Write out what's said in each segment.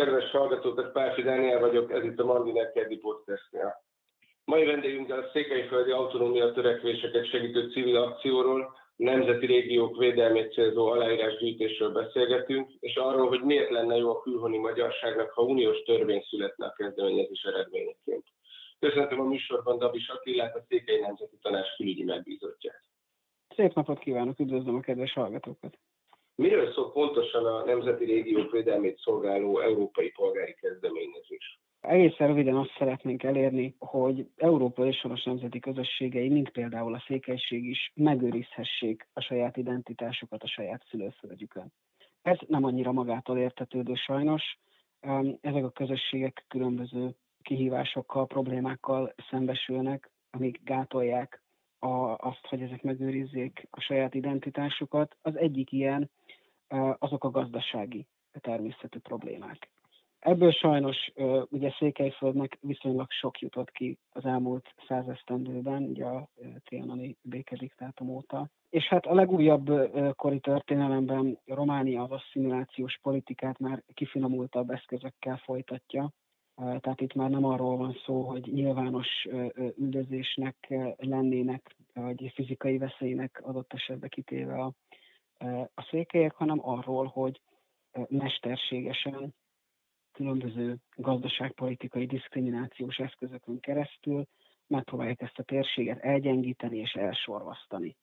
kedves hallgatókat, Párfi Dániel vagyok, ez itt a Mandinek Keddi Podcastnál. Mai vendégünkkel a székelyföldi autonómia törekvéseket segítő civil akcióról, nemzeti régiók védelmét célzó aláírásgyűjtésről beszélgetünk, és arról, hogy miért lenne jó a külhoni magyarságnak, ha uniós törvény születne a kezdeményezés eredményeként. Köszöntöm a műsorban Dabis Attilát, a Székely Nemzeti Tanács külügyi megbízottját. Szép napot kívánok, üdvözlöm a kedves hallgatókat! Miről szól pontosan a nemzeti régiók védelmét szolgáló európai polgári kezdeményezés? Egészen röviden azt szeretnénk elérni, hogy Európa és soros nemzeti közösségei, mint például a székelység is, megőrizhessék a saját identitásukat a saját szülőföldjükön. Ez nem annyira magától értetődő sajnos. Ezek a közösségek különböző kihívásokkal, problémákkal szembesülnek, amik gátolják azt, hogy ezek megőrizzék a saját identitásukat. Az egyik ilyen azok a gazdasági természetű problémák. Ebből sajnos ugye Székelyföldnek viszonylag sok jutott ki az elmúlt 100 esztendőben, ugye a Tianani béke diktátum óta. És hát a legújabb kori történelemben Románia az asszimilációs politikát már kifinomultabb eszközökkel folytatja. Tehát itt már nem arról van szó, hogy nyilvános üldözésnek lennének, vagy fizikai veszélynek adott esetben kitéve a székelyek, hanem arról, hogy mesterségesen különböző gazdaságpolitikai diszkriminációs eszközökön keresztül megpróbálják ezt a térséget elgyengíteni és elsorvasztani.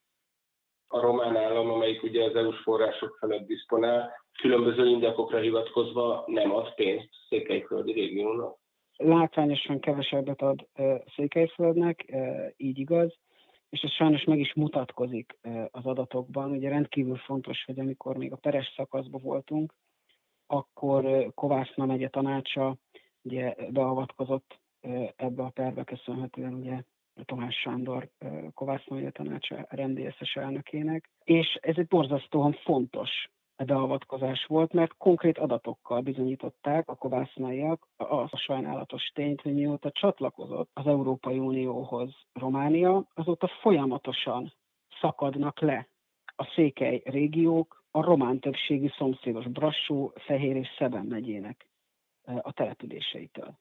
A román állam, amelyik ugye az EU-s források felett diszponál, különböző indokokra hivatkozva nem ad pénzt székelyföldi régiónak. Látványosan kevesebbet ad Székelyföldnek, így igaz, és ez sajnos meg is mutatkozik az adatokban. Ugye rendkívül fontos, hogy amikor még a peres szakaszban voltunk, akkor Kovászna megye tanácsa ugye beavatkozott ebbe a perbe, köszönhetően ugye Tamás Sándor Kovászna megye tanácsa rendészes elnökének. És ez egy borzasztóan fontos beavatkozás volt, mert konkrét adatokkal bizonyították a kovásznaiak azt a sajnálatos tényt, hogy mióta csatlakozott az Európai Unióhoz Románia, azóta folyamatosan szakadnak le a székely régiók a román többségi szomszédos Brassó, Fehér és Szeben megyének a településeitől.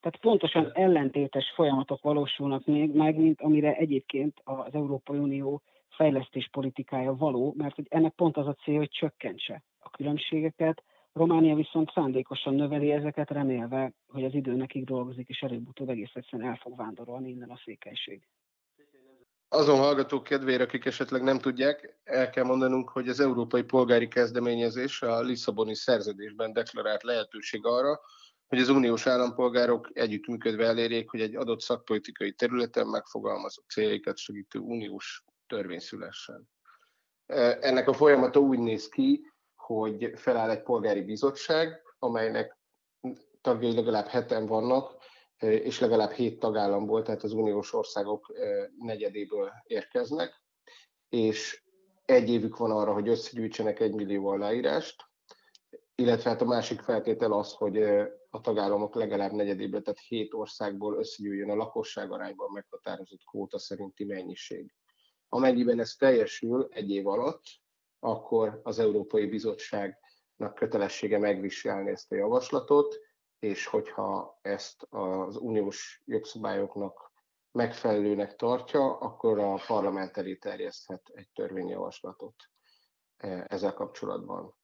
Tehát pontosan ellentétes folyamatok valósulnak még meg, mint amire egyébként az Európai Unió fejlesztéspolitikája való, mert hogy ennek pont az a cél, hogy csökkentse a különbségeket. Románia viszont szándékosan növeli ezeket, remélve, hogy az idő nekik dolgozik, és előbb-utóbb egész egyszerűen el fog vándorolni innen a székelység. Azon hallgatók kedvére, akik esetleg nem tudják, el kell mondanunk, hogy az európai polgári kezdeményezés a Lisszaboni szerződésben deklarált lehetőség arra, hogy az uniós állampolgárok együttműködve elérjék, hogy egy adott szakpolitikai területen megfogalmazott céljaikat segítő uniós törvény szülessen. Ennek a folyamata úgy néz ki, hogy feláll egy polgári bizottság, amelynek tagjai legalább 7-en vannak, és legalább 7 tagállamból, tehát az uniós országok negyedéből érkeznek, és egy évük van arra, hogy összegyűjtsenek 1 millió aláírást, illetve hát a másik feltétel az, hogy a tagállamok legalább negyedéből, tehát 7 országból összegyűjjön a lakosság arányban meghatározott kvóta szerinti mennyiség. Amennyiben ez teljesül egy év alatt, akkor az Európai Bizottságnak kötelessége megvizsgálni ezt a javaslatot, és hogyha ezt az uniós jogszabályoknak megfelelőnek tartja, akkor a parlament elé terjeszthet egy törvényjavaslatot ezzel kapcsolatban.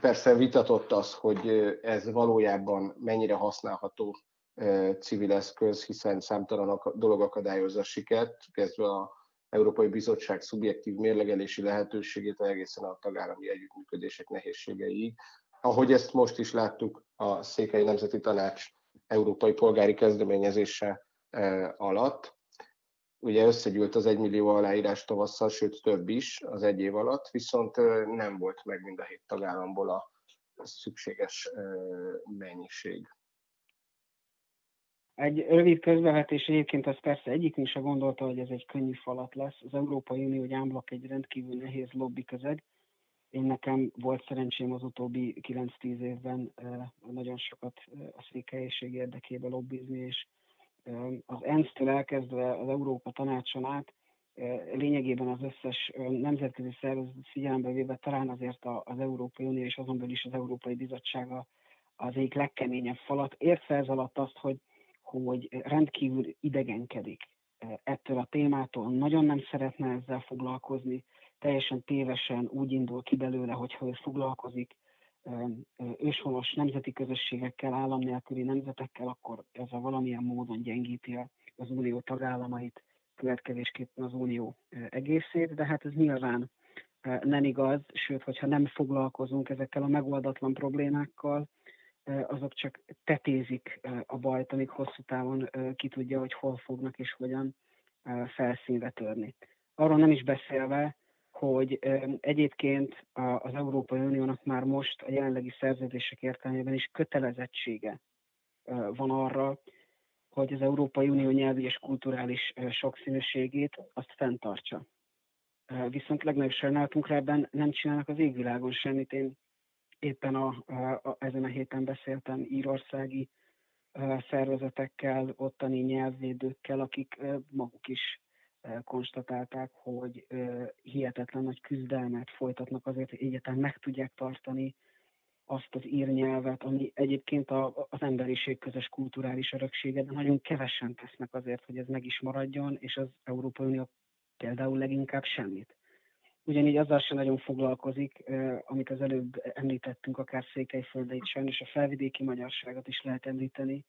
Persze vitatott az, hogy ez valójában mennyire használható civil eszköz, hiszen számtalan dolog akadályozza a sikert, kezdve a Európai Bizottság szubjektív mérlegelési lehetőségét egészen a tagállami együttműködések nehézségeiig. Ahogy ezt most is láttuk a Székely Nemzeti Tanács európai polgári kezdeményezése alatt, ugye összegyűlt az 1 millió aláírás tavasszal, sőt több is az egy év alatt, viszont nem volt meg mind a 7 tagállamból a szükséges mennyiség. Egy rövid közbevetés, egyébként az persze egyikünk se gondolta, hogy ez egy könnyű falat lesz. Az Európai Unió gyámblak egy rendkívül nehéz lobby közeg. Én nekem volt szerencsém az utóbbi 9-10 évben nagyon sokat a székelység érdekébe lobbizni, és az ENSZ-től elkezdve az Európa Tanácson át lényegében az összes nemzetközi szervezet figyelembe véve talán azért az Európai Unió és azon belül is az Európai Bizottsága az egyik legkeményebb falat. Értve ez alatt azt, hogy rendkívül idegenkedik ettől a témától, nagyon nem szeretne ezzel foglalkozni, teljesen tévesen úgy indul ki belőle, hogyha ő foglalkozik őshonos nemzeti közösségekkel, állam nélküli nemzetekkel, akkor ezzel valamilyen módon gyengíti az unió tagállamait, következésképpen az unió egészét, de hát ez nyilván nem igaz, sőt, hogyha nem foglalkozunk ezekkel a megoldatlan problémákkal, azok csak tetézik a bajt, amíg hosszú távon ki tudja, hogy hol fognak és hogyan felszínre törni. Arról nem is beszélve, hogy egyébként az Európai Uniónak már most a jelenlegi szerződések értelmében is kötelezettsége van arra, hogy az Európai Unió nyelvi és kulturális sokszínűségét azt fenntartsa. Viszont legnagyobb sajnálatunkra ebben nem csinálnak az égvilágon semmit. Én éppen ezen a héten beszéltem írországi szervezetekkel, ottani nyelvvédőkkel, akik maguk is konstatálták, hogy hihetetlen nagy küzdelmet folytatnak azért, hogy egyáltalán meg tudják tartani azt az írnyelvet, ami egyébként az emberiség közös kulturális öröksége, de nagyon kevesen tesznek azért, hogy ez meg is maradjon, és az Európai Unió például leginkább semmit. Ugyanígy azzal sem nagyon foglalkozik, amit az előbb említettünk, akár Székelyföldeit, sajnos a felvidéki magyarságot is lehet említeni,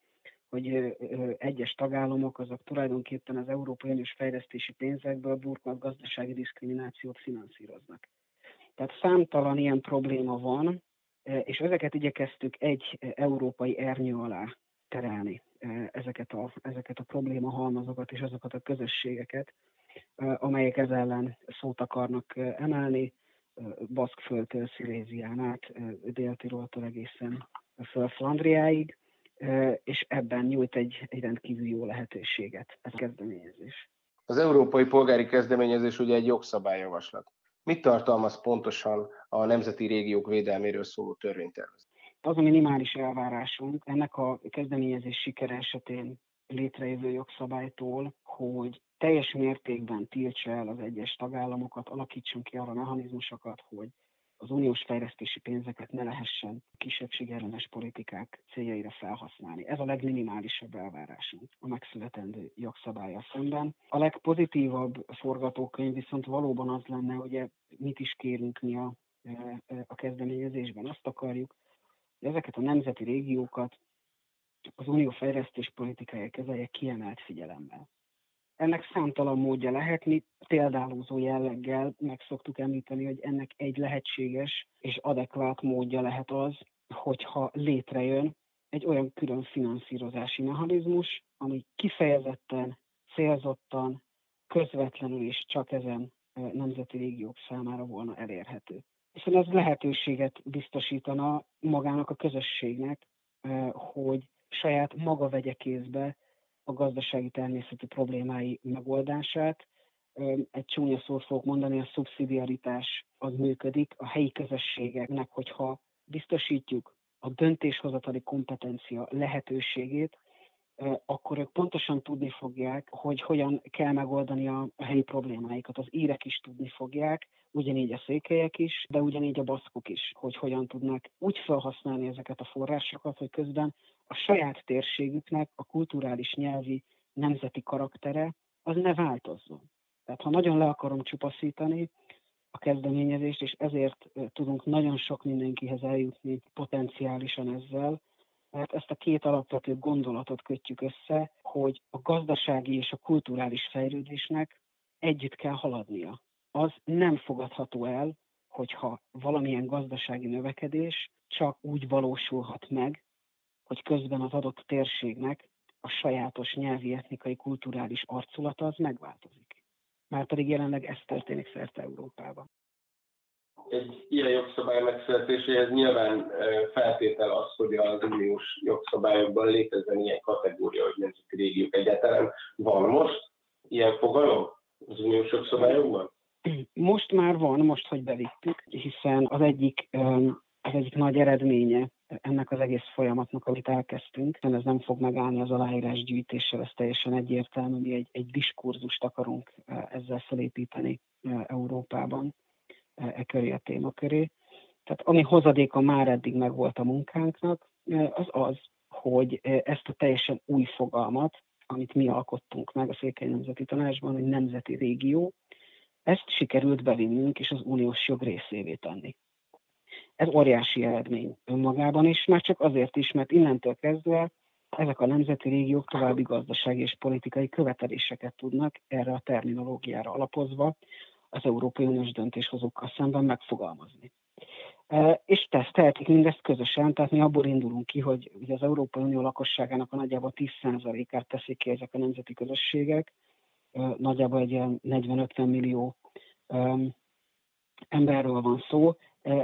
hogy egyes tagállamok azok tulajdonképpen az Európai Uniós fejlesztési pénzekből burkolt gazdasági diszkriminációt finanszíroznak. Tehát számtalan ilyen probléma van, és ezeket igyekeztük egy európai ernyő alá terelni, ezeket a problémahalmazokat és azokat a közösségeket, amelyek ez ellen szót akarnak emelni, Baszkföldtől, Szilézián át, Dél-Tiroltól egészen föl Flandriáig, és ebben nyújt egy rendkívül jó lehetőséget ez a kezdeményezés. Az európai polgári kezdeményezés ugye egy jogszabályjavaslat. Mit tartalmaz pontosan a nemzeti régiók védelméről szóló törvénytervezet? Az a minimális elvárásunk ennek a kezdeményezés sikere esetén létrejövő jogszabálytól, hogy teljes mértékben tiltsa el az egyes tagállamokat, alakítson ki arra mechanizmusokat, hogy az uniós fejlesztési pénzeket ne lehessen kisebbségellenes politikák céljaira felhasználni. Ez a legminimálisabb elvárásunk a megszületendő jogszabállyal szemben. A legpozitívabb forgatókönyv viszont valóban az lenne, hogy mit is kérünk mi a kezdeményezésben. Azt akarjuk, hogy ezeket a nemzeti régiókat az unió fejlesztés politikája kezelje kiemelt figyelemmel. Ennek számtalan módja lehet, mi példálózó jelleggel meg szoktuk említeni, hogy ennek egy lehetséges és adekvát módja lehet az, hogyha létrejön egy olyan külön finanszírozási mechanizmus, ami kifejezetten, célzottan, közvetlenül és csak ezen nemzeti régiók számára volna elérhető. Hiszen ez lehetőséget biztosítana magának a közösségnek, hogy saját maga vegye kézbe a gazdasági természetű problémái megoldását. Egy csúnya szót fogok mondani, a szubszidiaritás az működik a helyi közösségeknek, hogyha biztosítjuk a döntéshozatali kompetencia lehetőségét, akkor ők pontosan tudni fogják, hogy hogyan kell megoldani a helyi problémáikat. Az írek is tudni fogják, ugyanígy a székelyek is, de ugyanígy a baszkok is, hogy hogyan tudnak úgy felhasználni ezeket a forrásokat, hogy közben a saját térségüknek a kulturális nyelvi nemzeti karaktere az ne változzon. Tehát ha nagyon le akarom csupaszítani a kezdeményezést, és ezért tudunk nagyon sok mindenkihez eljutni potenciálisan ezzel, mert ezt a két alapvető gondolatot kötjük össze, hogy a gazdasági és a kulturális fejlődésnek együtt kell haladnia. Az nem fogadható el, hogyha valamilyen gazdasági növekedés csak úgy valósulhat meg, hogy közben az adott térségnek a sajátos nyelvi, etnikai, kulturális arculata az megváltozik. Márpedig jelenleg ez történik szerte Európában. Egy ilyen jogszabály megszületéséhez nyilván feltétel az, hogy az uniós jogszabályokban létezzen ilyen kategória, hogy nemzeti régiók egyáltalán. Van most ilyen fogalom az uniós jogszabályokban? Most már van, most, hogy bevittük, hiszen az egyik nagy eredménye ennek az egész folyamatnak, amit elkezdtünk, hiszen ez nem fog megállni az aláírás gyűjtéssel, ez teljesen egyértelmű, mi egy diskurzust akarunk ezzel felépíteni Európában e köré a témaköré. Tehát ami hozadéka már eddig megvolt a munkánknak, az az, hogy ezt a teljesen új fogalmat, amit mi alkottunk meg a Székely Nemzeti Tanácsban, hogy nemzeti régió, ezt sikerült bevinnünk és az uniós jog részévé tenni. Ez óriási eredmény önmagában, és már csak azért is, mert innentől kezdve ezek a nemzeti régiók további gazdasági és politikai követeléseket tudnak erre a terminológiára alapozva az Európai Uniós döntéshozókkal szemben megfogalmazni. És tehetik mindezt közösen, tehát mi abból indulunk ki, hogy az Európai Unió lakosságának a nagyjából 10%-át teszik ki ezek a nemzeti közösségek, nagyjából egy 40-50 millió emberről van szó.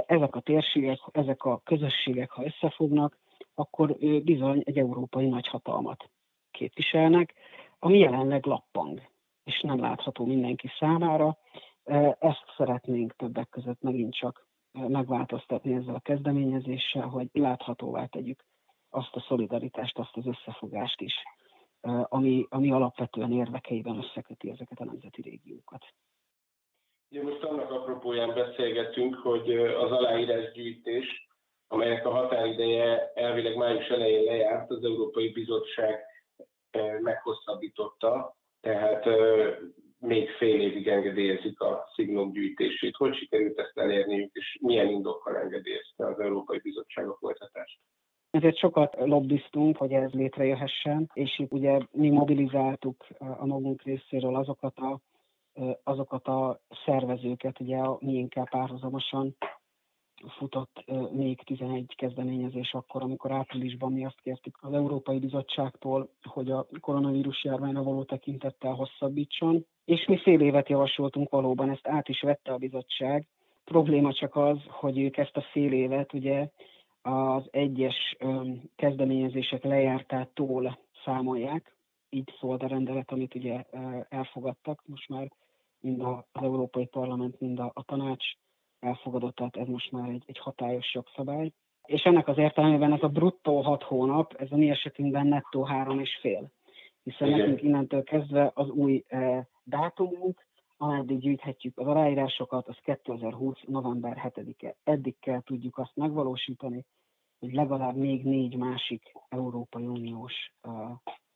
Ezek a térségek, ezek a közösségek, ha összefognak, akkor bizony egy európai nagyhatalmat képviselnek, ami jelenleg lappang, és nem látható mindenki számára. Ezt szeretnénk többek között megint csak megváltoztatni ezzel a kezdeményezéssel, hogy láthatóvá tegyük azt a szolidaritást, azt az összefogást is, ami alapvetően érdekeiben összeköti ezeket a nemzeti régiókat. Ugye most annak apropóján beszélgetünk, hogy az aláírásgyűjtés, amelyek a határideje elvileg május elején lejárt, az Európai Bizottság meghosszabbította, tehát még fél évig engedélyezik a szignum gyűjtését. Hogy sikerült ezt elérniük, és milyen indokkal engedélyezte az Európai Bizottság a folytatást? Ezért sokat lobbiztunk, hogy ez létrejöhessen, és itt ugye mi mobilizáltuk a magunk részéről azokat a szervezőket, ugye a miénkkel párhuzamosan futott még 11 kezdeményezés akkor, amikor áprilisban mi azt kértük az Európai Bizottságtól, hogy a koronavírus járványra való tekintettel hosszabbítson, és mi fél évet javasoltunk valóban, ezt át is vette a bizottság. Probléma csak az, hogy ők ezt a fél évet ugye az egyes kezdeményezések lejártától számolják, így szólt a rendelet, amit ugye elfogadtak, most már mind az Európai Parlament, mind a tanács elfogadott, tehát ez most már egy hatályos jogszabály. És ennek az értelemben ez a bruttó 6 hónap, ez a mi esetünkben nettó 3,5, hiszen nekünk innentől kezdve az új dátumunk, ameddig gyűjthetjük az aláírásokat, az 2020. november 7-e. Eddig kell tudjuk azt megvalósítani, hogy legalább még 4 másik Európai Uniós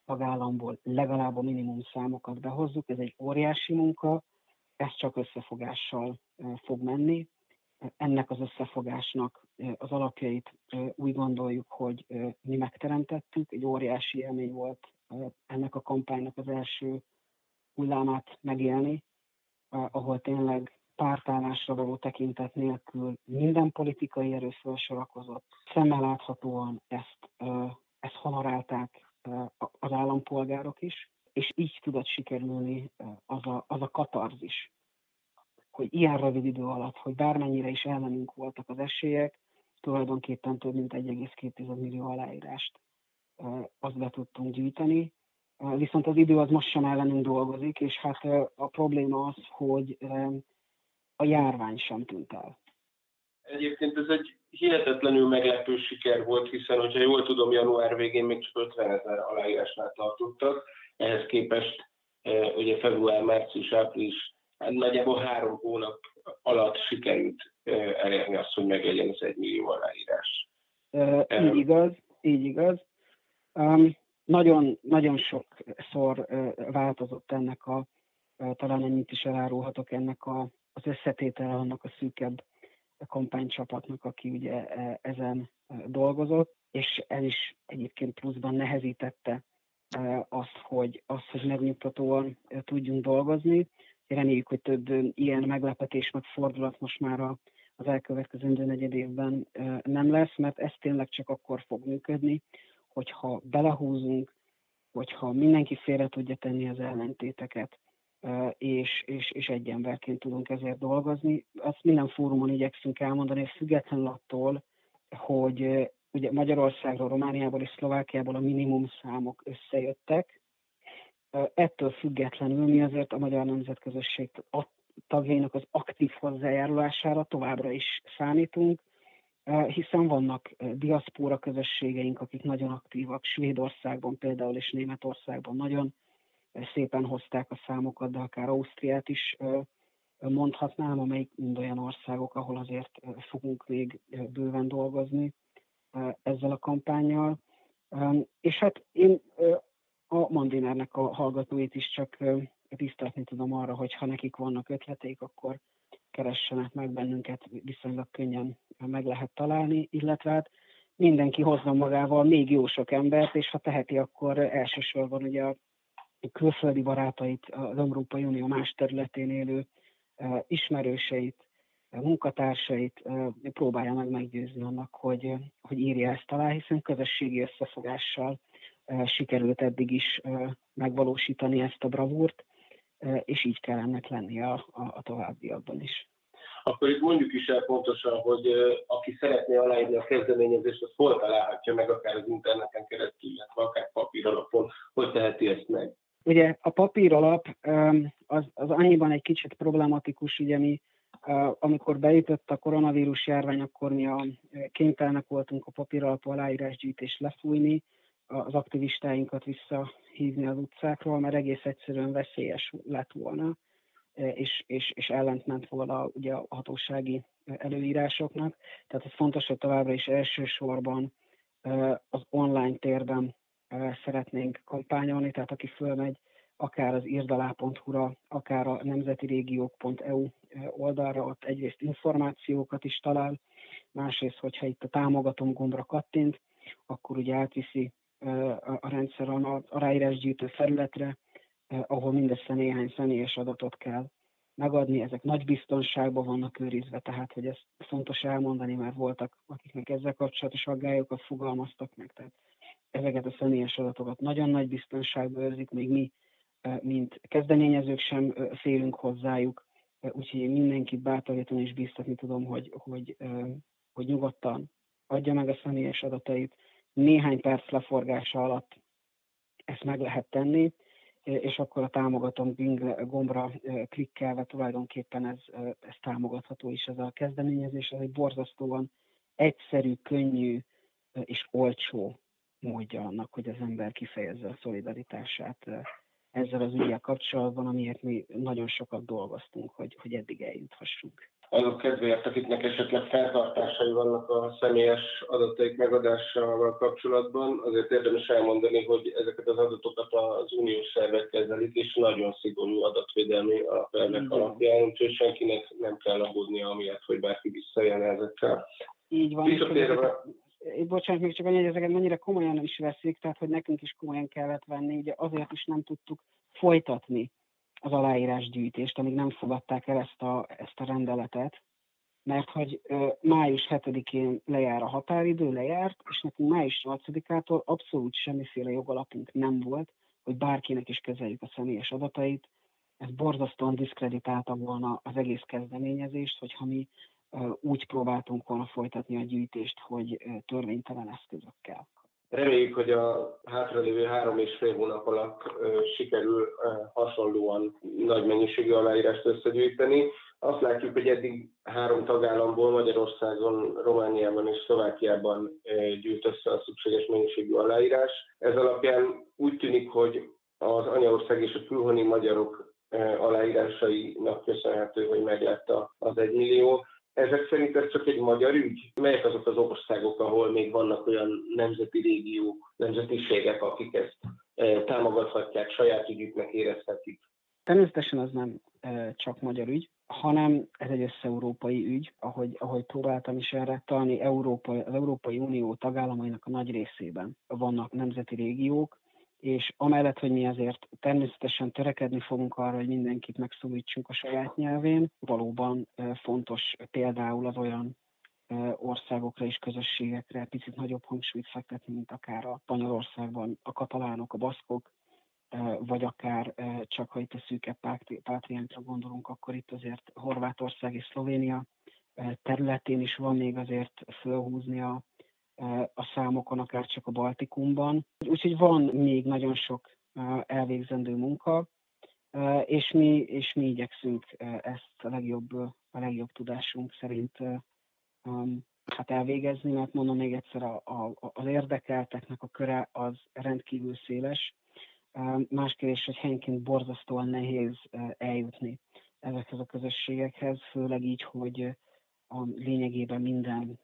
tagállamból legalább a minimum számokat behozzuk, ez egy óriási munka, ez csak összefogással fog menni. Ennek az összefogásnak az alapjait úgy gondoljuk, hogy mi megteremtettük, egy óriási élmény volt ennek a kampánynak az első hullámát megélni, ahol tényleg pártállásra való tekintet nélkül minden politikai erő felsorakozott. Szemmel láthatóan ezt honorálták az állampolgárok is, és így tudott sikerülni az a katarzis, hogy ilyen rövid idő alatt, hogy bármennyire is ellenünk voltak az esélyek, tulajdonképpen több mint 1,2 millió aláírást azt be tudtunk gyűjteni, viszont az idő az most sem ellenünk dolgozik, és hát a probléma az, hogy a járvány sem tűnt el. Egyébként ez egy hihetetlenül meglepő siker volt, hiszen, hogyha jól tudom, január végén még csak 50 000 aláírásnál tartottak, ehhez képest ugye február, március, április, hát nagyjából 3 hónap alatt sikerült elérni azt, hogy meglegyen az 1 millió aláírás. Így igaz. Nagyon, nagyon sokszor változott ennek talán ennyit is elárulhatok, ennek az összetétele annak a szűkebb kampánycsapatnak, aki ugye ezen dolgozott, és ez is egyébként pluszban nehezítette azt, hogy megnyugtatóan tudjunk dolgozni. Reméljük, hogy több ilyen meglepetés meg fordulat most már az elkövetkező negyed évben nem lesz, mert ez tényleg csak akkor fog működni, hogyha belehúzunk, hogyha mindenki félre tudja tenni az ellentéteket, és egy emberként tudunk ezért dolgozni. Azt minden fórumon igyekszünk elmondani, és függetlenül attól, hogy ugye Magyarországról, Romániából és Szlovákiából a minimum számok összejöttek. Ettől függetlenül mi azért a magyar nemzetközösség tagjainak az aktív hozzájárulására továbbra is számítunk, hiszen vannak diaszpóra közösségeink, akik nagyon aktívak, Svédországban például és Németországban nagyon szépen hozták a számokat, de akár Ausztriát is mondhatnám, amelyik mind olyan országok, ahol azért fogunk még bőven dolgozni. ezzel a kampánnyal. És hát én a Mandinernek a hallgatóit is csak biztatni tudom arra, hogy ha nekik vannak ötleteik, akkor keressenek meg bennünket, viszonylag könnyen meg lehet találni, illetve hát mindenki hozzon magával még jó sok embert, és ha teheti, akkor elsősorban ugye a külföldi barátait, az Európai Unió más területén élő ismerőseit, munkatársait próbálja meg meggyőzni annak, hogy írja ezt alá, hiszen közösségi összefogással sikerült eddig is megvalósítani ezt a bravúrt, és így kell ennek lennie a továbbiakban is. Akkor itt mondjuk is el pontosan, hogy aki szeretné aláírni a kezdeményezést, az hol találhatja meg, akár az interneten keresztül, illetve akár papíralapon, hogy teheti ezt meg? Ugye a papíralap az annyiban egy kicsit problematikus, ugye mi, amikor beütött a koronavírus járvány, akkor mi kénytelenek voltunk a papíralapú aláírásgyűjtést lefújni, az aktivistáinkat visszahívni az utcákról, mert egész egyszerűen veszélyes lett volna, és ellentment volna ugye a hatósági előírásoknak. Tehát ez fontos, hogy továbbra is elsősorban az online térben szeretnénk kampányolni, tehát aki fölmegy akár az irdalá.hu-ra, akár a nemzetiregiók.eu oldalra, ott egyrészt információkat is talál, másrészt, hogyha itt a támogatom gombra kattint, akkor ugye átviszi a rendszer a ráírásgyűjtő felületre, ahol mindössze néhány személyes adatot kell megadni. Ezek nagy biztonságban vannak őrizve, tehát hogy ezt fontos elmondani, mert voltak, akiknek ezzel kapcsolatos aggályokat fogalmaztak meg. Tehát ezeket a személyes adatokat nagyon nagy biztonságban őrzik, még mi, mint kezdeményezők sem félünk hozzájuk, úgyhogy én mindenkit bátorítani és bíztatni tudom, hogy nyugodtan adja meg a személyes adatait. Néhány perc leforgása alatt ezt meg lehet tenni, és akkor a támogatom gombra klikkelve tulajdonképpen ez támogatható is, ez a kezdeményezés. Ez egy borzasztóan egyszerű, könnyű és olcsó módja annak, hogy az ember kifejezze a szolidaritását ezzel az ügyel kapcsolatban, amiért mi nagyon sokat dolgoztunk, hogy eddig eljuthassunk. Azok kedvéért, akiknek esetleg feltartásai vannak a személyes adataik megadásával kapcsolatban, azért érdemes elmondani, hogy ezeket az adatokat az uniós szervek kezelik, és nagyon szigorú adatvédelmi alapelvek alapján, úgyhogy senkinek nem kell aggódnia amiatt, hogy bárki visszajön ezekkel. Így van. Visszatérve... Bocsánat, még csak annyi, hogy ezeket mennyire komolyan is veszik, tehát hogy nekünk is komolyan kellett venni, ugye azért is nem tudtuk folytatni az aláírásgyűjtést, amíg nem fogadták el ezt a rendeletet, mert hogy május 7-én lejár a határidő, lejárt, és nekünk május 8-ától abszolút semmiféle jogalapunk nem volt, hogy bárkinek is kezeljük a személyes adatait. Ez borzasztóan diszkreditálta volna az egész kezdeményezést, hogyha mi úgy próbáltunk volna folytatni a gyűjtést, hogy törvénytelen eszközökkel. Reméljük, hogy a hátralévő 3,5 hónap alatt sikerül hasonlóan nagy mennyiségű aláírást összegyűjteni. Azt látjuk, hogy eddig 3 tagállamból, Magyarországon, Romániában és Szlovákiában gyűjt össze a szükséges mennyiségű aláírás. Ez alapján úgy tűnik, hogy az anyaország és a külhoni magyarok aláírásainak köszönhető, hogy meglett az 1 millió. Ezek szerint ez csak egy magyar ügy? Melyek azok az országok, ahol még vannak olyan nemzeti régiók, nemzetiségek, akik ezt támogathatják, saját ügyüknek érezhetik? Természetesen az nem csak magyar ügy, hanem ez egy össze-európai ügy, ahogy próbáltam is erre találni, az Európai Unió tagállamainak a nagy részében vannak nemzeti régiók, és amellett, hogy mi azért természetesen törekedni fogunk arra, hogy mindenkit megszólítsunk a saját nyelvén, valóban fontos például az olyan országokra és közösségekre picit nagyobb hangsúlyt fektetni, mint akár a Spanyolországban a katalánok, a baszkok, vagy akár csak ha itt a szűkebb pátriánkra gondolunk, akkor itt azért Horvátország és Szlovénia területén is van még azért fölhúzni a számokon, akár csak a Baltikumban. Úgyhogy van még nagyon sok elvégzendő munka, és mi igyekszünk ezt a legjobb tudásunk szerint hát elvégezni, mert mondom még egyszer, az érdekelteknek a köre az rendkívül széles. Más kérdés, hogy helyenként borzasztóan nehéz eljutni ezekhez a közösségekhez, főleg így, hogy lényegében minden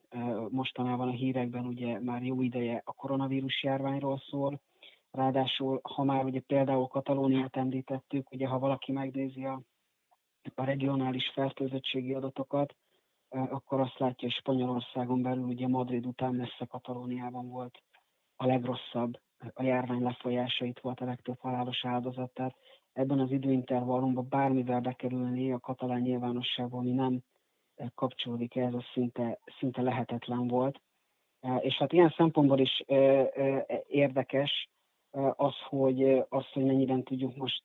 mostanában a hírekben ugye már jó ideje a koronavírus járványról szól. Ráadásul, ha már ugye például Katalóniát említettük, ugye ha valaki megnézi a regionális fertőzöttségi adatokat, akkor azt látja, hogy Spanyolországon belül ugye Madrid után messze Katalóniában volt a legrosszabb, a járvány lefolyásait volt a legtöbb halálos áldozat. Tehát ebben az időintervallumban bármivel bekerülni a katalán nyilvánosságban, ami nem kapcsolódik ez, az szinte lehetetlen volt. És hát ilyen szempontból is érdekes az, hogy mennyiben tudjuk most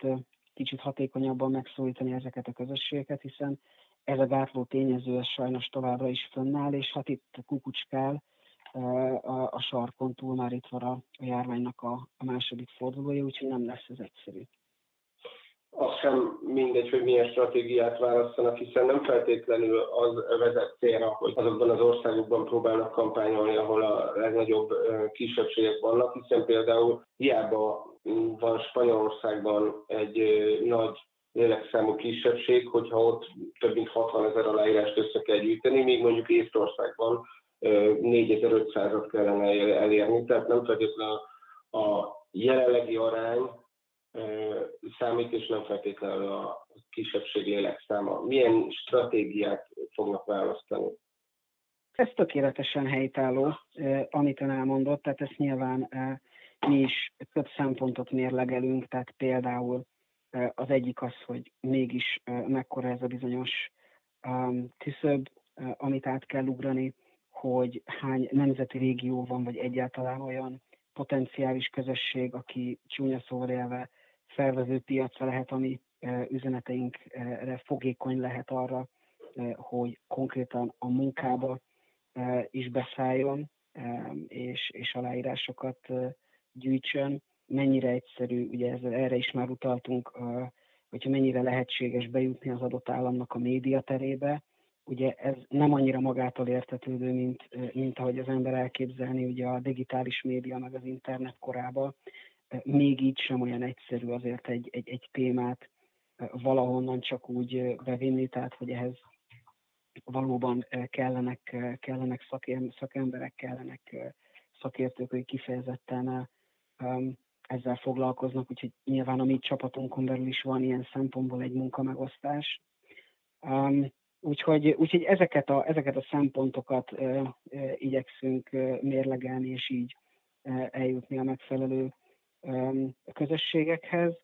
kicsit hatékonyabban megszólítani ezeket a közösségeket, hiszen ez a gátló tényező sajnos továbbra is fönnáll, és hát itt kukucskál a sarkon túl, már itt van a járványnak a második fordulója, úgyhogy nem lesz ez egyszerű. Az sem mindegy, hogy milyen stratégiát választanak, hiszen nem feltétlenül az vezet célra, hogy azokban az országokban próbálnak kampányolni, ahol a legnagyobb kisebbségek vannak, hiszen például hiába van Spanyolországban egy nagy lélekszámú kisebbség, hogyha ott több mint 60 000 aláírást össze kell gyűjteni, még mondjuk Észtországban 4500-at kellene elérni, tehát nem feltétlenül a jelenlegi arány számít, és nem feltétlenül a kisebbség lélekszáma. Milyen stratégiát fognak választani? Ez tökéletesen helytálló, amit ön elmondott, tehát ezt nyilván mi is több szempontot mérlegelünk, tehát például az egyik az, hogy mégis mekkora ez a bizonyos küszöb, amit át kell ugrani, hogy hány nemzeti régió van, vagy egyáltalán olyan potenciális közösség, aki csúnya szóval élve szervező piacra lehet, ami üzeneteinkre fogékony lehet arra, hogy konkrétan a munkába is beszálljon, és aláírásokat gyűjtsön. Mennyire egyszerű, ugye erre is már utaltunk, hogyha mennyire lehetséges bejutni az adott államnak a média terébe. Ugye ez nem annyira magától értetődő, mint ahogy az ember elképzelni, ugye a digitális média meg az internet korában. Még így sem olyan egyszerű azért egy témát valahonnan csak úgy bevinni, tehát hogy ehhez valóban kellenek szakemberek, kellenek szakértők, hogy kifejezetten ezzel foglalkoznak, úgyhogy nyilván a mi csapatunkon belül is van ilyen szempontból egy munkamegosztás. Úgyhogy ezeket a szempontokat igyekszünk mérlegelni, és így eljutni a megfelelő közösségekhez,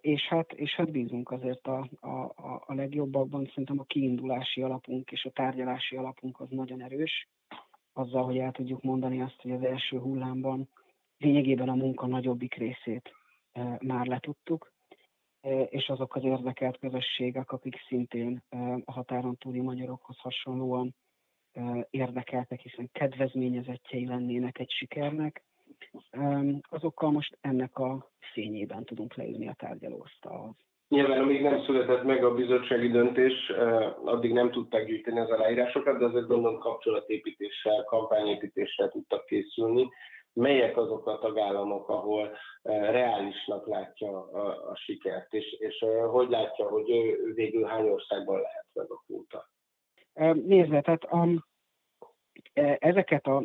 és hát bízunk azért a legjobbakban. Szerintem a kiindulási alapunk és a tárgyalási alapunk az nagyon erős, azzal, hogy el tudjuk mondani azt, hogy az első hullámban lényegében a munka nagyobbik részét már letudtuk, és azok az érdekelt közösségek, akik szintén a határon túli magyarokhoz hasonlóan érdekeltek, hiszen kedvezményezettjei lennének egy sikernek, azokkal most ennek a fényében tudunk leülni a tárgyalóasztalhoz. Nyilván, amíg nem született meg a bizottsági döntés, addig nem tudták gyűjteni az aláírásokat, de azért gondolom kapcsolatépítéssel, kampányépítéssel tudtak készülni. Melyek azok a tagállamok, ahol reálisnak látja a sikert, és hogy látja, hogy végül hány országban lehet meg a kvóta? Nézd, tehát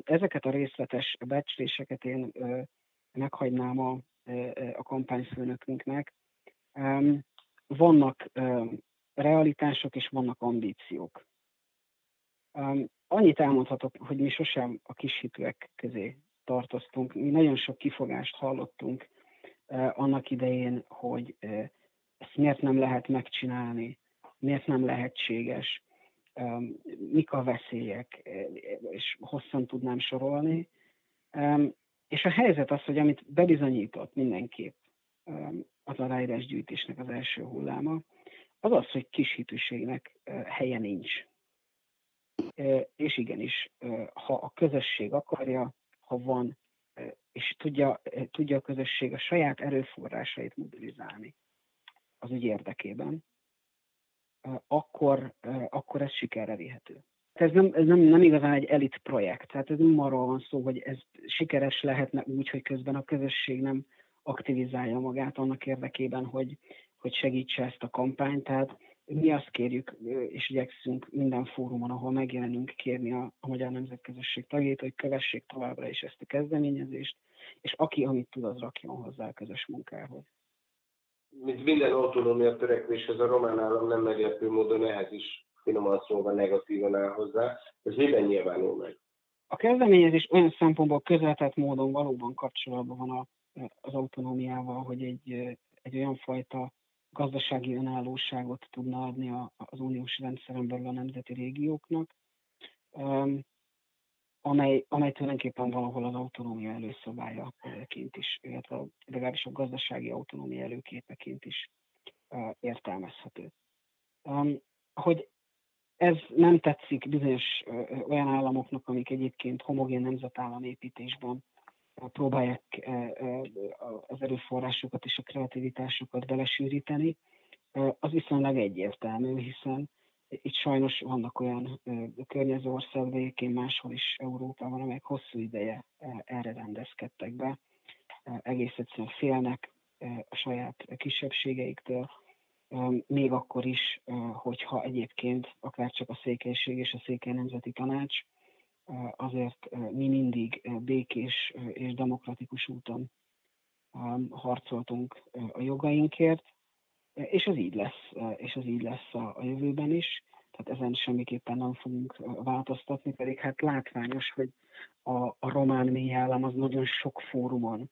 ezeket a részletes becsléseket én meghagynám a kampányfőnökünknek. Vannak realitások és vannak ambíciók. Annyit elmondhatok, hogy mi sosem a kis hitűek közé tartoztunk. Mi nagyon sok kifogást hallottunk annak idején, hogy ezt miért nem lehet megcsinálni, miért nem lehetséges, mik a veszélyek, és hosszan tudnám sorolni. És a helyzet az, hogy amit bebizonyított mindenképp az aláírásgyűjtésnek az első hulláma, az az, hogy kis hitűségnek helye nincs. És igenis, ha a közösség akarja, ha van, és tudja a közösség a saját erőforrásait mobilizálni az ügy érdekében, akkor ez sikerre vihető. Ez nem igazán egy elit projekt, tehát ez nem arról van szó, hogy ez sikeres lehetne úgy, hogy közben a közösség nem aktivizálja magát annak érdekében, hogy segítse ezt a kampányt. Tehát Mi azt kérjük, és igyekszünk minden fórumon, ahol megjelenünk, kérni a magyar nemzetközösség tagjait, hogy kövessék továbbra is ezt a kezdeményezést, és aki amit tud, az rakjon hozzá a közös munkához. Mint minden autonómia törekvéshez a román állam nem meglepő módon ehhez is finoman szólva negatívan áll hozzá. Ez miben nyilvánul meg? A kezdeményezés olyan szempontból közvetett módon valóban kapcsolatban van az autonómiával, hogy egy olyan fajta gazdasági önállóságot tudna adni az uniós rendszeren belül a nemzeti régióknak, amely tulajdonképpen valahol az autonómia előszobájaként is, illetve legalábbis a gazdasági autonómia előképeként is értelmezhető. Hogy ez nem tetszik bizonyos olyan államoknak, amik egyébként homogén nemzetállamépítésben próbálják az erőforrásokat és a kreativitásukat belesűríteni, az viszonylag egyértelmű, hiszen itt sajnos vannak olyan környező ország, végén máshol is Európában, amelyek hosszú ideje erre rendezkedtek be. Egész egyszerűen félnek a saját kisebbségeiktől, még akkor is, hogyha egyébként akár csak a székelység és a Székely Nemzeti Tanács, azért mi mindig békés és demokratikus úton harcoltunk a jogainkért, és ez így lesz, a jövőben is, tehát ezen semmiképpen nem fogunk változtatni, pedig hát látványos, hogy a román mélyállam az nagyon sok fórumon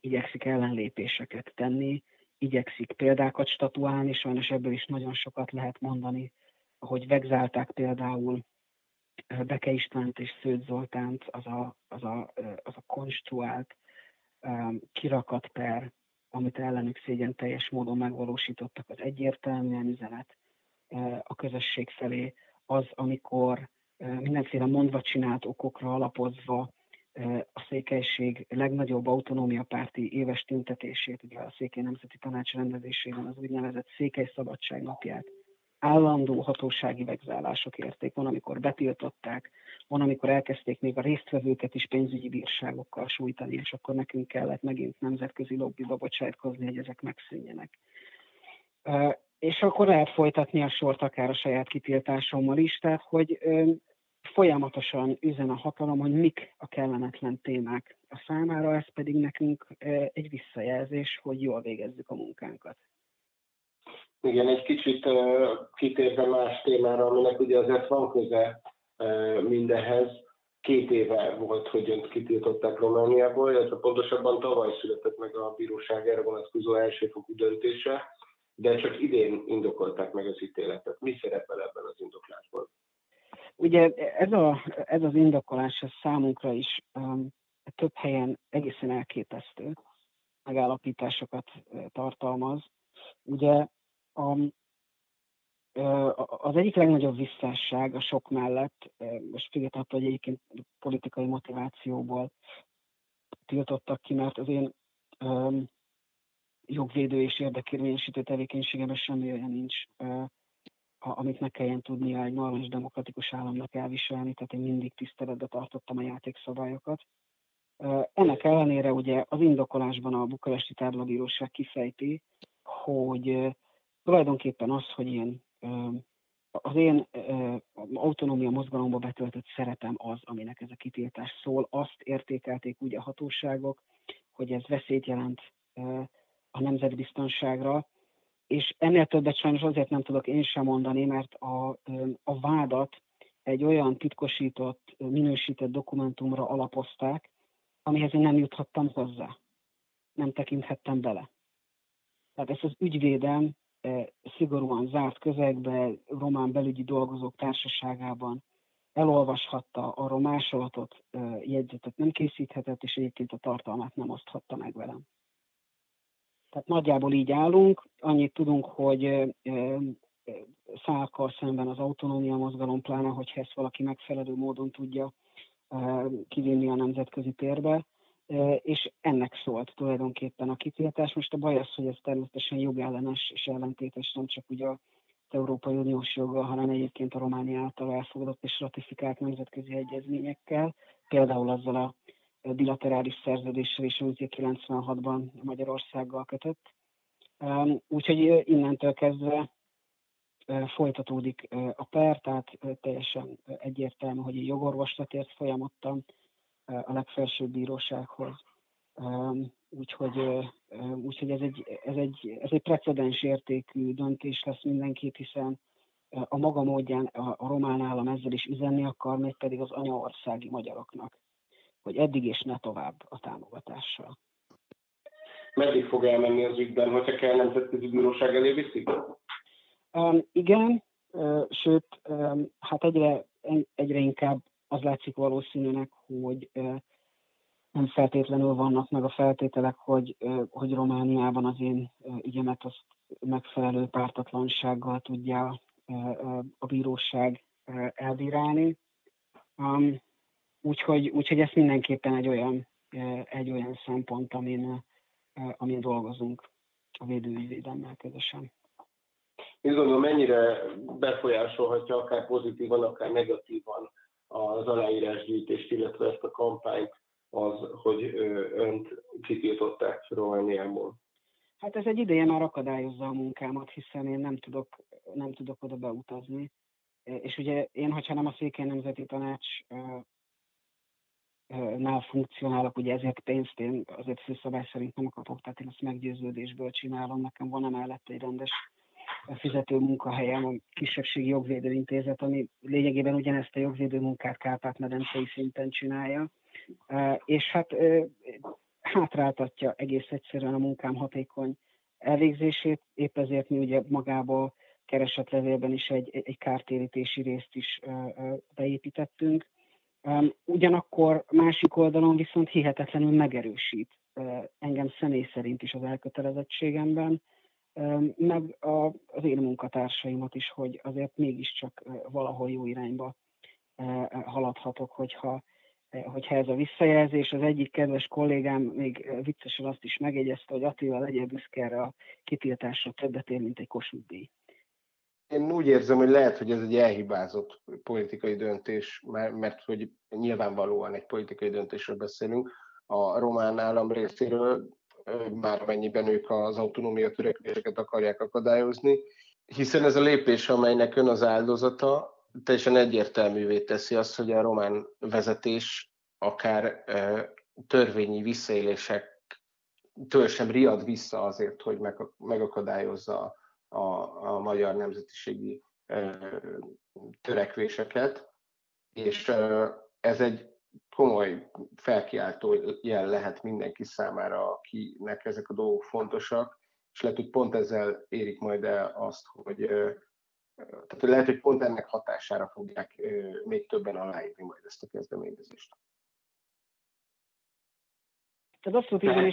igyekszik ellenlépéseket tenni, igyekszik példákat statuálni, sajnos ebből is nagyon sokat lehet mondani, hogy vegzálták például Beke Istvánt és Sződ Zoltánt az a konstruált kirakat per, amit ellenük szégyen teljes módon megvalósítottak, az egyértelműen üzenet a közösség felé, az, amikor mindenféle mondva csinált okokra alapozva a székelység legnagyobb autonómiapárti éves tüntetését, ugye a Székely Nemzeti Tanács rendezésében az úgynevezett Székely Szabadságnapját állandó hatósági vegzálások érték. Van, amikor betiltották, van, amikor elkezdték még a résztvevőket is pénzügyi bírságokkal sújtani, és akkor nekünk kellett megint nemzetközi lobbiba bocsátkozni, hogy ezek megszűnjenek. És akkor lehet folytatni a sort akár a saját kitiltásommal is, tehát hogy folyamatosan üzen a hatalom, hogy mik a kellemetlen témák a számára, ez pedig nekünk egy visszajelzés, hogy jól végezzük a munkánkat. Igen, egy kicsit kitérve más témára, aminek ugye azért van köze mindenhez. 2 éve volt, hogy önt kitiltották Romániából, illetve pontosabban tavaly született meg a bíróság erre vonatkozó elsőfokú döntése, de csak idén indokolták meg az ítéletet. Mi szerepel ebben az indoklásban? Ugye ez az indokolás ez számunkra is több helyen egészen elképesztő megállapításokat tartalmaz. Ugye az egyik legnagyobb visszásság a sok mellett, most függetlenül attól, hogy egyébként politikai motivációból tiltottak ki, mert az én jogvédő és érdekérvényesítő tevékenységemben semmi olyan nincs, amit ne kelljen tudnia egy normális demokratikus államnak elviselni, tehát én mindig tiszteletbe tartottam a játékszabályokat. Ennek ellenére ugye az indokolásban a Bukaresti Táblabíróság kifejti, hogy tulajdonképpen az, hogy az én autonómia mozgalomba betöltött szerepem az, aminek ez a kitiltás szól, azt értékelték úgy a hatóságok, hogy ez veszélyt jelent a nemzetbiztonságra, és ennél többet sajnos azért nem tudok én sem mondani, mert a vádat egy olyan titkosított, minősített dokumentumra alapozták, amihez én nem juthattam hozzá, nem tekinthettem bele. Tehát ezt az ügyvédem szigorúan zárt közegbe, román belügyi dolgozók társaságában elolvashatta, arról másolatot, jegyzetet nem készíthetett, és egyébként a tartalmát nem oszthatta meg velem. Tehát nagyjából így állunk, annyit tudunk, hogy szálkkal szemben az autonómia mozgalom, pláne, hogyha ezt valaki megfelelő módon tudja kivinni a nemzetközi térbe, és ennek szólt tulajdonképpen a kitiltás. Most a baj az, hogy ez természetesen jogellenes és ellentétes nem csak ugye az Európai Uniós joggal, hanem egyébként a Románia által elfogadott és ratifikált nemzetközi egyezményekkel, például azzal a bilaterális szerződéssel is, amit 96-ban Magyarországgal kötött. Úgyhogy innentől kezdve folytatódik a per, tehát teljesen egyértelmű, hogy egy jogorvoslat ért folyamattan a legfelsőbb bírósághoz. Úgyhogy ez egy precedens értékű döntés lesz mindenkit, hiszen a maga módján a román állam ezzel is üzenni akar, még pedig az anyaországi magyaroknak, hogy eddig és ne tovább a támogatással. Meddig fog elmenni az ügyben, hogyha kell nemzetközi bíróság elé viszik? Igen, sőt, hát egyre inkább az látszik valószínűnek, hogy nem feltétlenül vannak meg a feltételek, hogy Romániában az én ügyemet azt megfelelő pártatlansággal tudja a bíróság elbírálni. Úgyhogy ez mindenképpen egy olyan szempont, amin dolgozunk a védőügyvédemmel közösen. Én gondolom, mennyire befolyásolhatja akár pozitívan, akár negatívan az aláírásgyűjtést, illetve ezt a kampányt az, hogy önt kitiltották Romániából? Hát ez egy ideje már akadályozza a munkámat, hiszen én nem tudok oda beutazni. És ugye én, hogyha nem a Székely Nemzeti Tanácsnál funkcionálok, ugye ezért pénzt én azért főszabály szerint nem kapok, tehát én ezt meggyőződésből csinálom. Nekem van emellett egy rendes fizető munkahelyem, a Kisebbségi Jogvédőintézet, ami lényegében ugyanezt a jogvédő munkát Kárpát-medencei szinten csinálja. És hát hátráltatja egész egyszerűen a munkám hatékony elvégzését, épp ezért mi ugye magába keresett levélben is egy kártérítési részt is beépítettünk. Ugyanakkor másik oldalon viszont hihetetlenül megerősít engem személy szerint is az elkötelezettségemben, meg az én munkatársaimat is, hogy azért mégiscsak valahol jó irányba haladhatok, hogyha ez a visszajelzés. Az egyik kedves kollégám még viccesen azt is megjegyezte, hogy Attila, legyél büszke erre a kitiltásra, többet ér, mint egy Kossuth-díj. Én úgy érzem, hogy lehet, hogy ez egy elhibázott politikai döntés, mert hogy nyilvánvalóan egy politikai döntésről beszélünk. A román állam részéről már mennyiben ők az autonómia törekvéseket akarják akadályozni, hiszen ez a lépés, amelynek ön az áldozata, teljesen egyértelművé teszi azt, hogy a román vezetés akár törvényi visszaélésektől sem riad vissza azért, hogy megakadályozza a magyar nemzetiségi törekvéseket, és ez egy komoly felkiáltó jel lehet mindenki számára, akinek ezek a dolgok fontosak, és lehet, hogy pont ezzel érik majd el azt, hogy lehet, hogy pont ennek hatására fogják még többen aláírni majd ezt a kezdeményezést. Ez abszolút így van,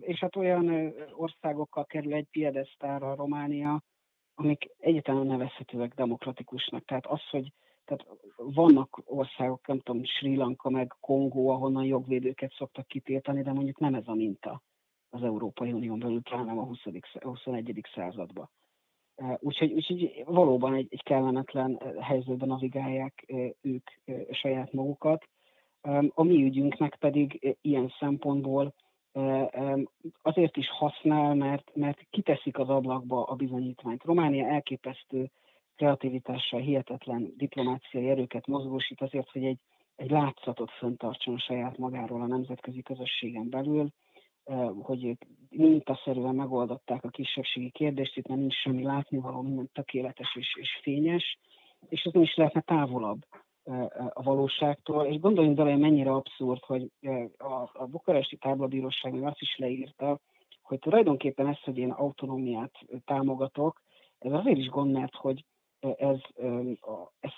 és hát olyan országokkal kerül egy piedesztára Románia, amik egyáltalán nevezhetőek demokratikusnak. Tehát az, hogy vannak országok, nem tudom, Sri Lanka meg Kongó, ahonnan jogvédőket szoktak kitiltani, de mondjuk nem ez a minta az Európai Unión belül, hanem a 21. században. Úgyhogy valóban egy kellemetlen helyzetben navigálják ők saját magukat. A mi ügyünknek pedig ilyen szempontból azért is használ, mert kiteszik az ablakba a bizonyítványt. Románia elképesztő kreativitással, hihetetlen diplomáciai erőket mozgósít azért, hogy egy látszatot fenntartson saját magáról a nemzetközi közösségen belül, hogy mintaszerűen megoldották a kisebbségi kérdést, itt már nincs semmi látnivaló, minden tökéletes és fényes, és ez nem is lehetne távolabb a valóságtól. És gondoljunk bele, hogy mennyire abszurd, hogy a bukaresti táblabíróság még azt is leírta, hogy tulajdonképpen ezt, hogy én autonómiát támogatok, ez azért is gond, mert hogy ez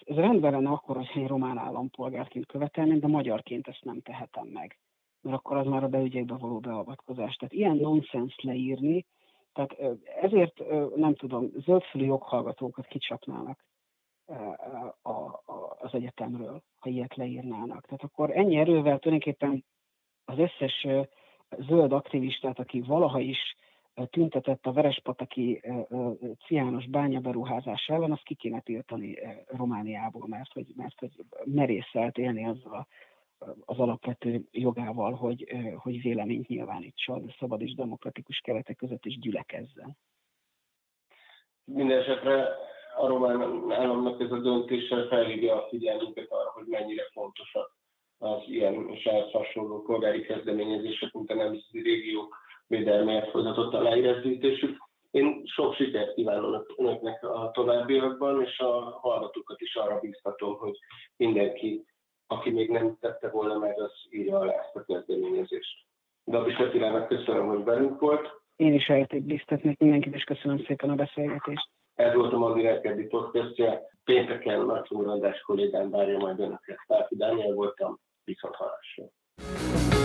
rendben lenne akkor, hogy én román állampolgárként követelném, de magyarként ezt nem tehetem meg, mert akkor az már a belügyekbe való beavatkozás. Tehát ilyen nonsens leírni, tehát ezért nem tudom, zöldfülű joghallgatókat kicsapnának az egyetemről, ha ilyet leírnának. Tehát akkor ennyi erővel tulajdonképpen az összes zöld aktivistát, aki valaha is tüntetett a verespataki ciános bányaberuházás ellen, azt ki kéne tiltani Romániából, mert hogy merészelt élni azzal az alapvető jogával, hogy véleményt nyilvánítson, szabad és demokratikus keretek között is gyülekezzen. Mindenesetre a román államnak ez a döntéssel felhívja a figyelmünket arra, hogy mennyire fontosak az ilyen saját hasonló polgári kezdeményezések, mint a nemzeti régiók védelméért folytatott aláírásgyűjtésük. Én sok sikert kívánok önöknek a továbbiakban, és a hallgatókat is arra bíztatom, hogy mindenki, aki még nem tette volna meg, az írja alá ezt a kezdeményezést. Dabis Attilának köszönöm, hogy velünk volt. Én is eljöttük biztatnék mindenkit, és köszönöm szépen a beszélgetést. Ez volt a Mandinek Keddi Podcastja. Pénteken Marci Murandás kollégám várja majd önöket. Párfi Dániel voltam, viszont hallásra.